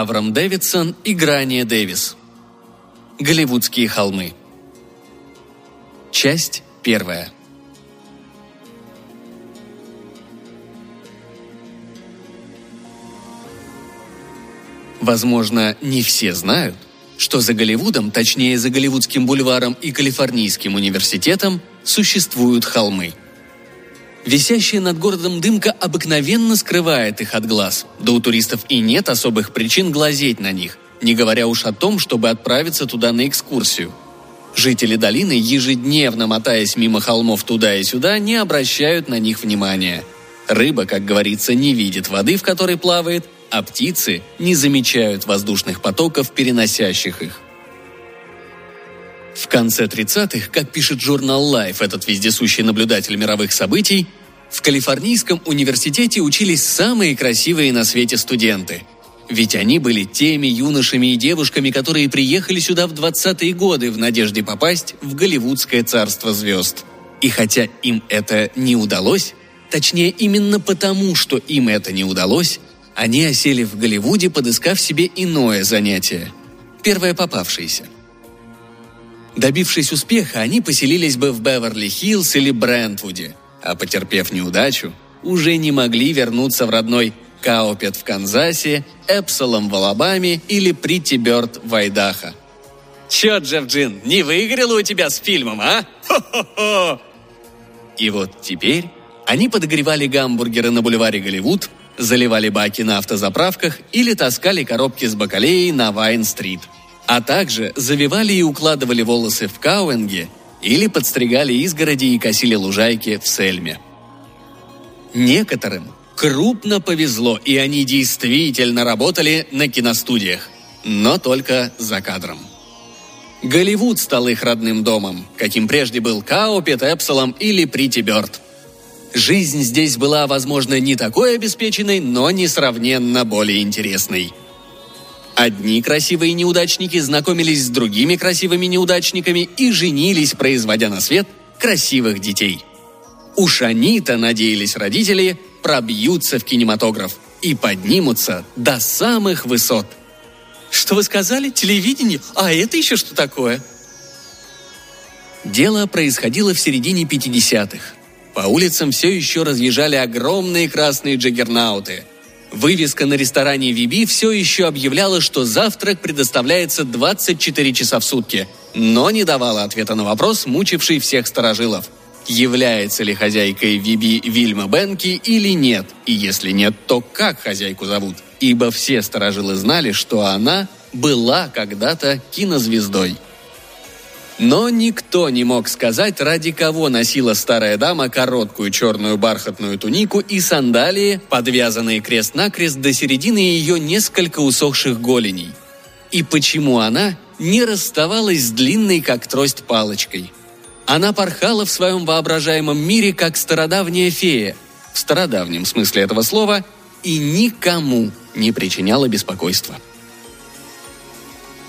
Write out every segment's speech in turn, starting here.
Аврам Дэвидсон и Грания Дэвис. Голливудские холмы. Часть первая. Возможно, не все знают, что за Голливудом, точнее за Голливудским бульваром и Калифорнийским университетом, существуют холмы. Висящая над городом дымка обыкновенно скрывает их от глаз, да у туристов и нет особых причин глазеть на них, не говоря уж о том, чтобы отправиться туда на экскурсию. Жители долины, ежедневно мотаясь мимо холмов туда и сюда, не обращают на них внимания. Рыба, как говорится, не видит воды, в которой плавает, а птицы не замечают воздушных потоков, переносящих их. В конце 30-х, как пишет журнал Life, этот вездесущий наблюдатель мировых событий, в Калифорнийском университете учились самые красивые на свете студенты. Ведь они были теми юношами и девушками, которые приехали сюда в 20-е годы в надежде попасть в голливудское царство звезд. И хотя им это не удалось, точнее именно потому, что им это не удалось, они осели в Голливуде, подыскав себе иное занятие. Первое попавшееся. Добившись успеха, они поселились бы в Беверли-Хиллз или Брентвуде, а потерпев неудачу, уже не могли вернуться в родной Каупет в Канзасе, Эпсалом в Алабаме или Притти Бёрд в Айдахо. «Чё, Джефф Джин, не выиграло у тебя с фильмом, а? Хо-хо-хо!» И вот теперь они подогревали гамбургеры на бульваре Голливуд, заливали баки на автозаправках или таскали коробки с бакалеей на Вайн-стрит, а также завивали и укладывали волосы в Кауэнге или подстригали изгороди и косили лужайки в Сельме. Некоторым крупно повезло, и они действительно работали на киностудиях, но только за кадром. Голливуд стал их родным домом, каким прежде был Каупет, Эпсалом или Притти Бёрд. Жизнь здесь была, возможно, не такой обеспеченной, но несравненно более интересной. Одни красивые неудачники знакомились с другими красивыми неудачниками и женились, производя на свет красивых детей. Уж они-то, надеялись родители, пробьются в кинематограф и поднимутся до самых высот. «Что вы сказали? Телевидение? А это еще что такое?» Дело происходило в середине 50-х. По улицам все еще разъезжали огромные красные джаггернауты. Вывеска на ресторане Ви-Би все еще объявляла, что завтрак предоставляется 24 часа в сутки, но не давала ответа на вопрос, мучивший всех старожилов. Является ли хозяйкой Ви-Би Вильма Бенки или нет? И если нет, то как хозяйку зовут? Ибо все старожилы знали, что она была когда-то кинозвездой. Но никто не мог сказать, ради кого носила старая дама короткую черную бархатную тунику и сандалии, подвязанные крест-накрест до середины ее несколько усохших голеней. И почему она не расставалась с длинной, как трость, палочкой. Она порхала в своем воображаемом мире, как стародавняя фея, в стародавнем смысле этого слова, и никому не причиняла беспокойства.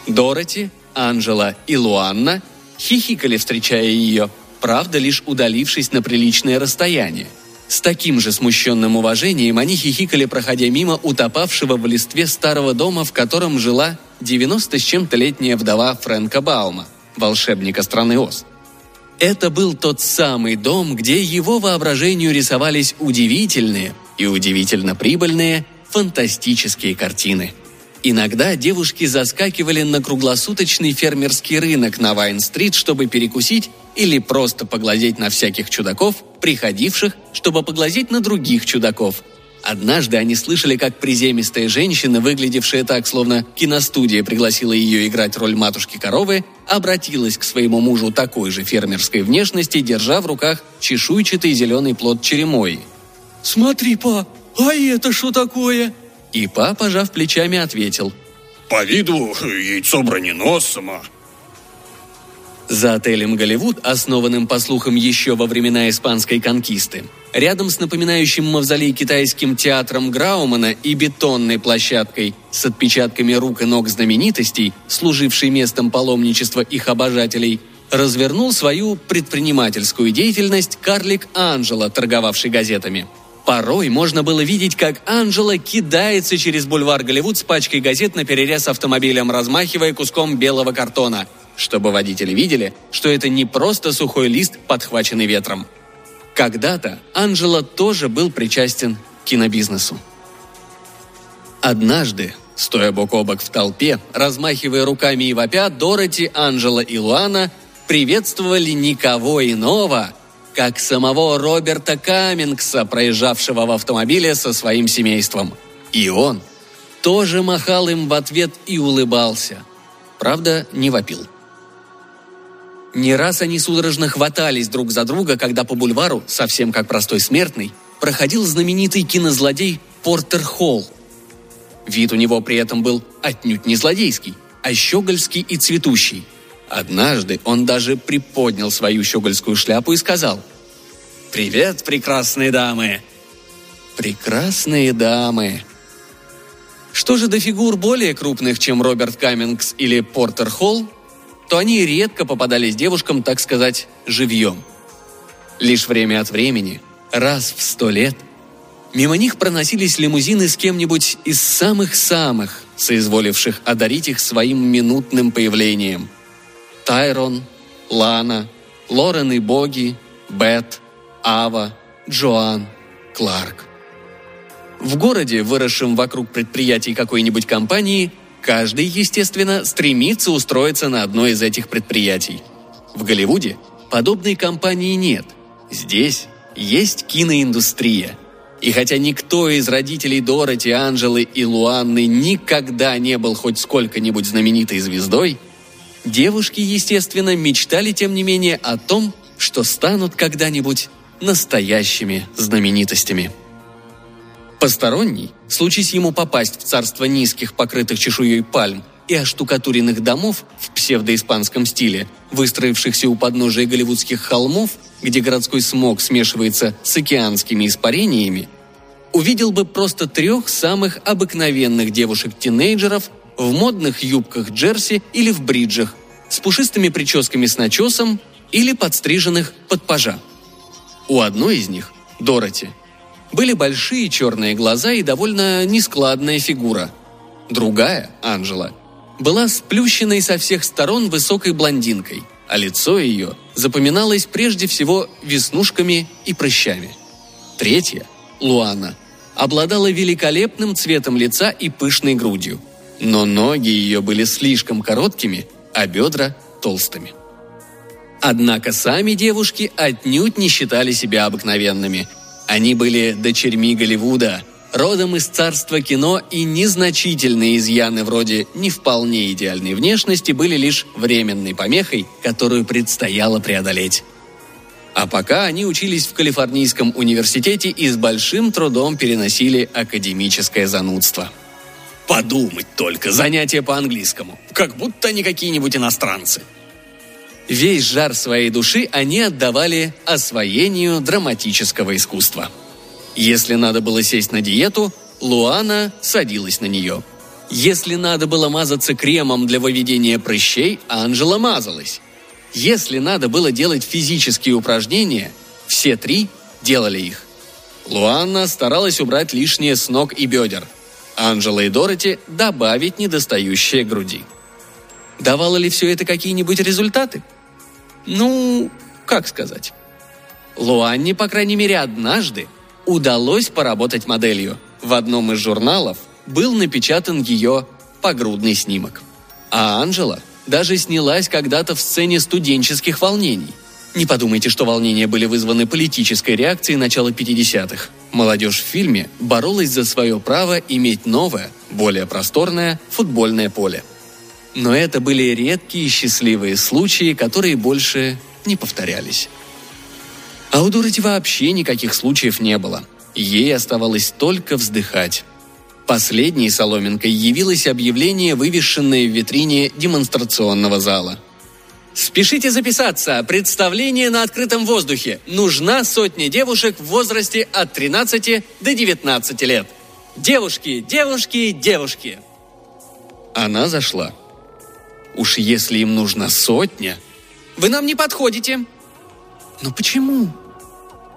Дороти, Анжела и Луанна хихикали, встречая ее, правда, лишь удалившись на приличное расстояние. С таким же смущенным уважением они хихикали, проходя мимо утопавшего в листве старого дома, в котором жила 90 с чем-то летняя вдова Фрэнка Баума, волшебника страны Оз. Это был тот самый дом, где его воображению рисовались удивительные и удивительно прибыльные фантастические картины. Иногда девушки заскакивали на круглосуточный фермерский рынок на Вайн-стрит, чтобы перекусить или просто поглазеть на всяких чудаков, приходивших, чтобы поглазеть на других чудаков. Однажды они слышали, как приземистая женщина, выглядевшая так, словно киностудия пригласила ее играть роль матушки-коровы, обратилась к своему мужу такой же фермерской внешности, держа в руках чешуйчатый зеленый плод черемои. «Смотри, па, а это что такое?» И па, пожав плечами, ответил: «По виду яйцо броненосца». За отелем «Голливуд», основанным, по слухам, еще во времена испанской конкисты, рядом с напоминающим мавзолей китайским театром Граумана и бетонной площадкой с отпечатками рук и ног знаменитостей, служившей местом паломничества их обожателей, развернул свою предпринимательскую деятельность карлик Анжела, торговавший газетами. Порой можно было видеть, как Анжела кидается через бульвар Голливуд с пачкой газет наперерез автомобилем, размахивая куском белого картона, чтобы водители видели, что это не просто сухой лист, подхваченный ветром. Когда-то Анжела тоже был причастен к кинобизнесу. Однажды, стоя бок о бок в толпе, размахивая руками и вопя, Дороти, Анжела и Луана приветствовали никого иного, как самого Роберта Каммингса, проезжавшего в автомобиле со своим семейством. И он тоже махал им в ответ и улыбался. Правда, не вопил. Не раз они судорожно хватались друг за друга, когда по бульвару, совсем как простой смертный, проходил знаменитый кинозлодей Портер Холл. Вид у него при этом был отнюдь не злодейский, а щегольский и цветущий. Однажды он даже приподнял свою щегольскую шляпу и сказал: «Привет, прекрасные дамы!» Прекрасные дамы. Что же до фигур более крупных, чем Роберт Каммингс или Портер Холл, то они редко попадались девушкам, так сказать, живьем. Лишь время от времени, раз в 100 лет, мимо них проносились лимузины с кем-нибудь из самых-самых, соизволивших одарить их своим минутным появлением. Тайрон, Лана, Лорен и Боги, Бет, Ава, Джоан, Кларк. В городе, выросшем вокруг предприятий какой-нибудь компании, каждый, естественно, стремится устроиться на одно из этих предприятий. В Голливуде подобной компании нет. Здесь есть киноиндустрия. И хотя никто из родителей Дороти, Анжелы и Луанны никогда не был хоть сколько-нибудь знаменитой звездой, девушки, естественно, мечтали, тем не менее, о том, что станут когда-нибудь настоящими знаменитостями. Посторонний, случись ему попасть в царство низких, покрытых чешуей пальм и оштукатуренных домов в псевдоиспанском стиле, выстроившихся у подножия голливудских холмов, где городской смог смешивается с океанскими испарениями, увидел бы просто 3 самых обыкновенных девушек-тинейджеров в модных юбках джерси или в бриджах, с пушистыми прическами с начесом или подстриженных под пажа. У одной из них, Дороти, были большие черные глаза и довольно нескладная фигура. Другая, Анжела, была сплющенной со всех сторон высокой блондинкой, а лицо ее запоминалось прежде всего веснушками и прыщами. Третья, Луана, обладала великолепным цветом лица и пышной грудью, но ноги ее были слишком короткими, а бедра толстыми. Однако сами девушки отнюдь не считали себя обыкновенными. Они были дочерьми Голливуда, родом из царства кино, и незначительные изъяны вроде не вполне идеальной внешности были лишь временной помехой, которую предстояло преодолеть. А пока они учились в Калифорнийском университете и с большим трудом переносили академическое занудство. Подумать только, занятия по-английскому. Как будто они какие-нибудь иностранцы. Весь жар своей души они отдавали освоению драматического искусства. Если надо было сесть на диету, Луана садилась на нее. Если надо было мазаться кремом для выведения прыщей, Анжела мазалась. Если надо было делать физические упражнения, все 3 делали их. Луана старалась убрать лишнее с ног и бедер. Анжела и Дороти добавить недостающие груди. Давало ли все это какие-нибудь результаты? Ну, как сказать. Луанне, по крайней мере, однажды удалось поработать моделью. В одном из журналов был напечатан ее погрудный снимок. А Анжела даже снялась когда-то в сцене студенческих волнений. Не подумайте, что волнения были вызваны политической реакцией начала 50-х. Молодежь в фильме боролась за свое право иметь новое, более просторное футбольное поле. Но это были редкие счастливые случаи, которые больше не повторялись. А у Дороти вообще никаких случаев не было. Ей оставалось только вздыхать. Последней соломинкой явилось объявление, вывешенное в витрине демонстрационного зала. «Спешите записаться! Представление на открытом воздухе! Нужна 100 девушек в возрасте от 13 до 19 лет! Девушки, девушки, девушки!» Она зашла. «Уж если им нужна 100...» «Вы нам не подходите!» «Но почему?»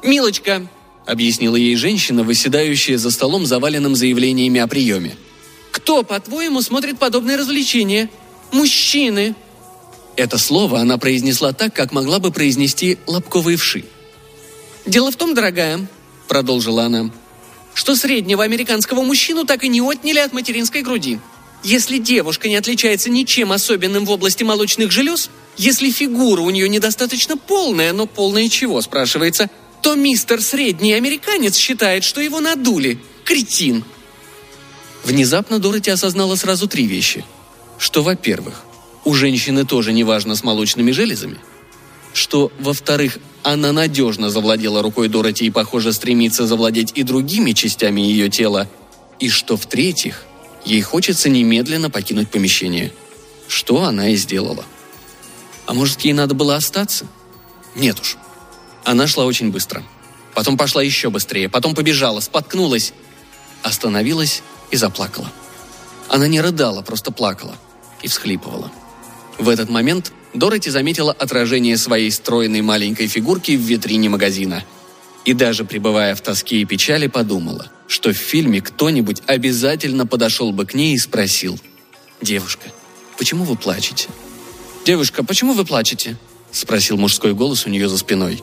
«Милочка, объяснила ей женщина, восседающая за столом, заваленным заявлениями о приеме. «Кто, по-твоему, смотрит подобные развлечения? Мужчины!» Это слово она произнесла так, как могла бы произнести лобковые вши. «Дело в том, дорогая», — продолжила она, «что среднего американского мужчину так и не отняли от материнской груди. Если девушка не отличается ничем особенным в области молочных желез, если фигура у нее недостаточно полная, но полная чего, спрашивается, то мистер средний американец считает, что его надули. Кретин!» Внезапно Дороти осознала сразу три вещи. Что, во-первых, у женщины тоже неважно с молочными железами. Что, во-вторых, она надежно завладела рукой Дороти и, похоже, стремится завладеть и другими частями ее тела. И что, в-третьих, ей хочется немедленно покинуть помещение. Что она и сделала. А может, ей надо было остаться? Нет уж. Она шла очень быстро. Потом пошла еще быстрее. Потом побежала, споткнулась. Остановилась и заплакала. Она не рыдала, просто плакала. И всхлипывала. В этот момент Дороти заметила отражение своей стройной маленькой фигурки в витрине магазина. И даже пребывая в тоске и печали, подумала, что в фильме кто-нибудь обязательно подошел бы к ней и спросил: «Девушка, почему вы плачете?» «Девушка, почему вы плачете?» — спросил мужской голос у нее за спиной.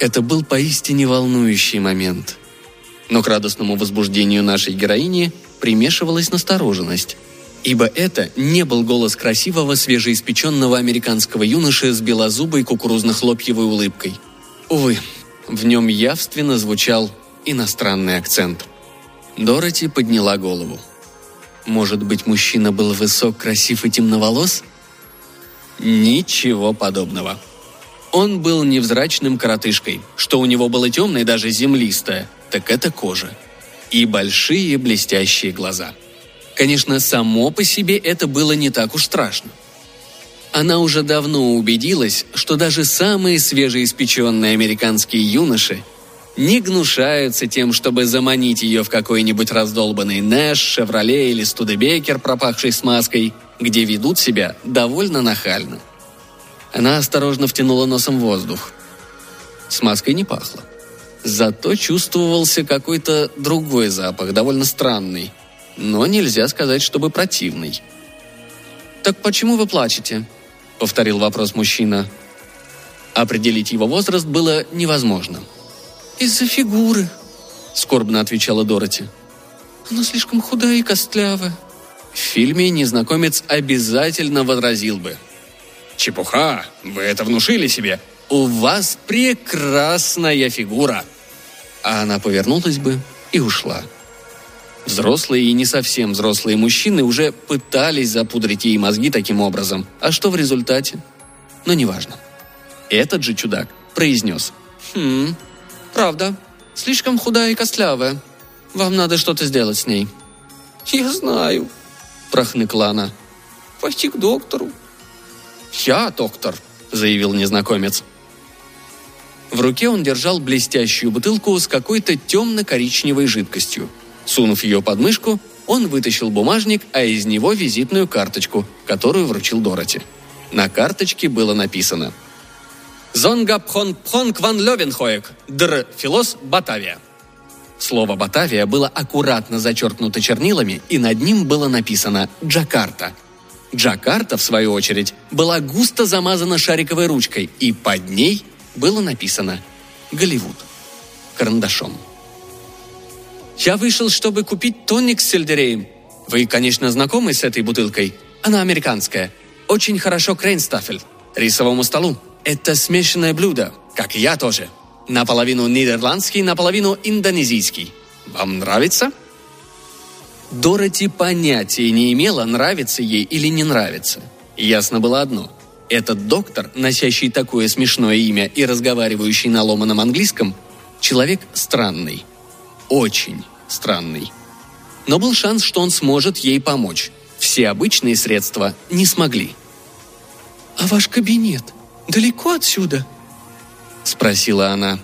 Это был поистине волнующий момент. Но к радостному возбуждению нашей героини примешивалась настороженность, ибо это не был голос красивого, свежеиспеченного американского юноши с белозубой кукурузно-хлопьевой улыбкой. Увы, в нем явственно звучал иностранный акцент. Дороти подняла голову. Может быть, мужчина был высок, красив и темноволос? Ничего подобного. Он был невзрачным коротышкой. Что у него было темное, даже землистое, так это кожа. И большие блестящие глаза. Конечно, само по себе это было не так уж страшно. Она уже давно убедилась, что даже самые свежеиспеченные американские юноши не гнушаются тем, чтобы заманить ее в какой-нибудь раздолбанный Нэш, Шевроле или Студебекер, пропахший смазкой, где ведут себя довольно нахально. Она осторожно втянула носом воздух. Смазкой не пахло. Зато чувствовался какой-то другой запах, довольно странный, но нельзя сказать, чтобы противный. «Так почему вы плачете?» — повторил вопрос мужчина. Определить его возраст было невозможно. «Из-за фигуры», — скорбно отвечала Дороти. «Она слишком худая и костлявая». В фильме незнакомец обязательно возразил бы: «Чепуха! Вы это внушили себе! У вас прекрасная фигура!» А она повернулась бы и ушла. Взрослые и не совсем взрослые мужчины уже пытались запудрить ей мозги таким образом. А что в результате? Но неважно. Этот же чудак произнес: «Правда, слишком худая и костлявая. Вам надо что-то сделать с ней». «Я знаю», — прохныкла она. «Пойти к доктору». «Я доктор», — заявил незнакомец. В руке он держал блестящую бутылку с какой-то темно-коричневой жидкостью. Сунув ее под мышку, он вытащил бумажник, а из него визитную карточку, которую вручил Дороти. На карточке было написано: «Зонгапхонпхонкванлёвенхоек, др. Филос. Батавия». Слово «Батавия» было аккуратно зачеркнуто чернилами, и над ним было написано «Джакарта». Джакарта, в свою очередь, была густо замазана шариковой ручкой, и под ней было написано «Голливуд» карандашом. «Я вышел, чтобы купить тоник с сельдереем. Вы, конечно, знакомы с этой бутылкой. Она американская. Очень хорошо к рейнстафель, рисовому столу. Это смешанное блюдо, как и я тоже. Наполовину нидерландский, наполовину индонезийский. Вам нравится?» Дороти понятия не имела, нравится ей или не нравится. Ясно было одно. Этот доктор, носящий такое смешное имя и разговаривающий на ломаном английском, человек странный. Очень странный. Но был шанс, что он сможет ей помочь. Все обычные средства не смогли. «А ваш кабинет далеко отсюда?» — спросила она.